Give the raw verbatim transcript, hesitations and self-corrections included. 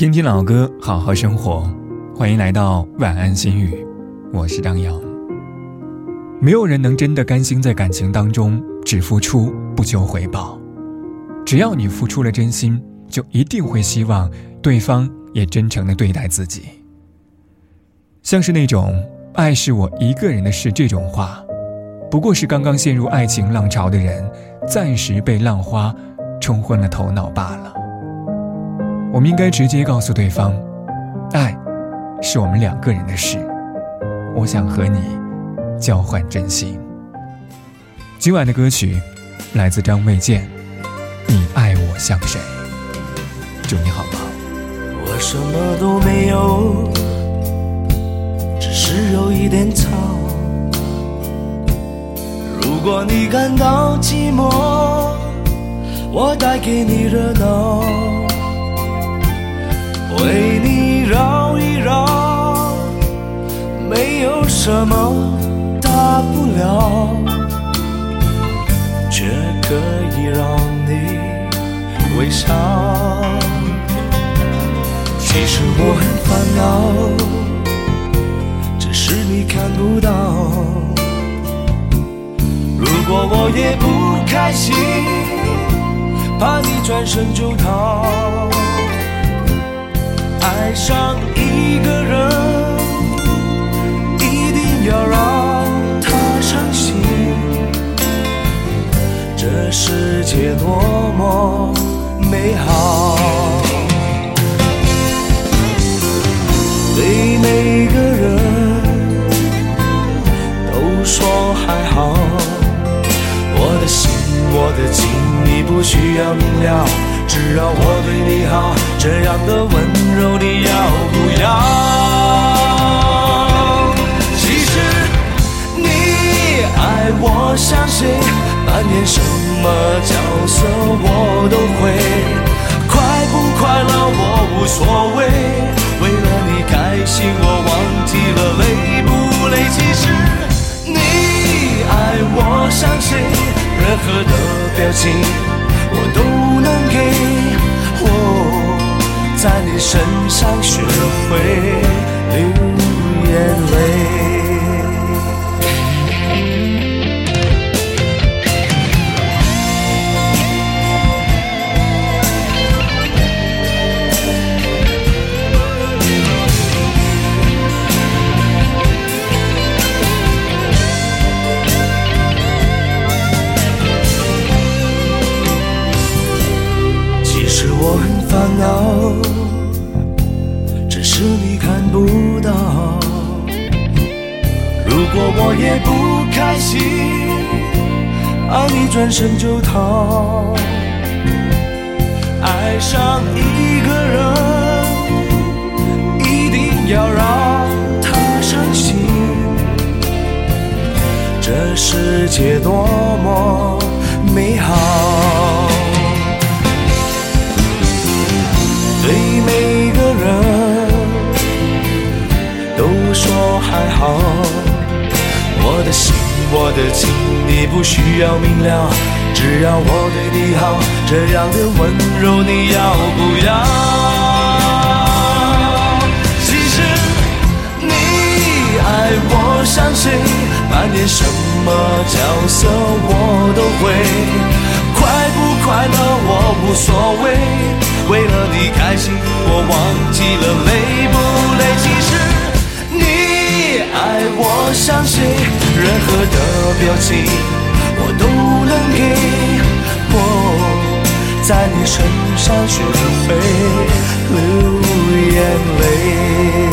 听听老歌，好好生活。欢迎来到晚安心语，我是张扬。没有人能真的甘心在感情当中只付出不求回报，只要你付出了真心，就一定会希望对方也真诚地对待自己。像是那种爱是我一个人的事这种话，不过是刚刚陷入爱情浪潮的人暂时被浪花冲昏了头脑罢了。我们应该直接告诉对方，爱是我们两个人的事，我想和你交换真心。今晚的歌曲来自张卫健，你爱我像谁？祝你好梦。我什么都没有，只是有一点草。如果你感到寂寞，我带给你热闹，为你绕一绕，没有什么大不了，却可以让你微笑。其实我很烦恼，只是你看不到。如果我也不开心，怕你转身就逃。爱上一个人，一定要让伤心，这世界多么美好。对每个人都说还好，我的心我的情你不需要明了，只要我对你好，这样的温柔你要不要？爱我像谁？扮演什么角色我都会，快不快乐我无所谓，为了你开心我忘记了累不累。其实你爱我像谁？任何的表情我都能给，我在你身上学会流眼泪。我很烦恼，只是你看不到。如果我也不开心，爱你转身就逃。爱上一个人，一定要让他伤心，这世界多么美好。对每个人都说还好，我的心我的情你不需要明了，只要我对你好，这样的温柔你要不要？其实你爱我像谁？扮演什么角色我都会，快不快乐我无所谓，为了你开心我忘记了累不累。其实你爱我像谁？任何的表情我都能给，我在你身上学会流眼泪。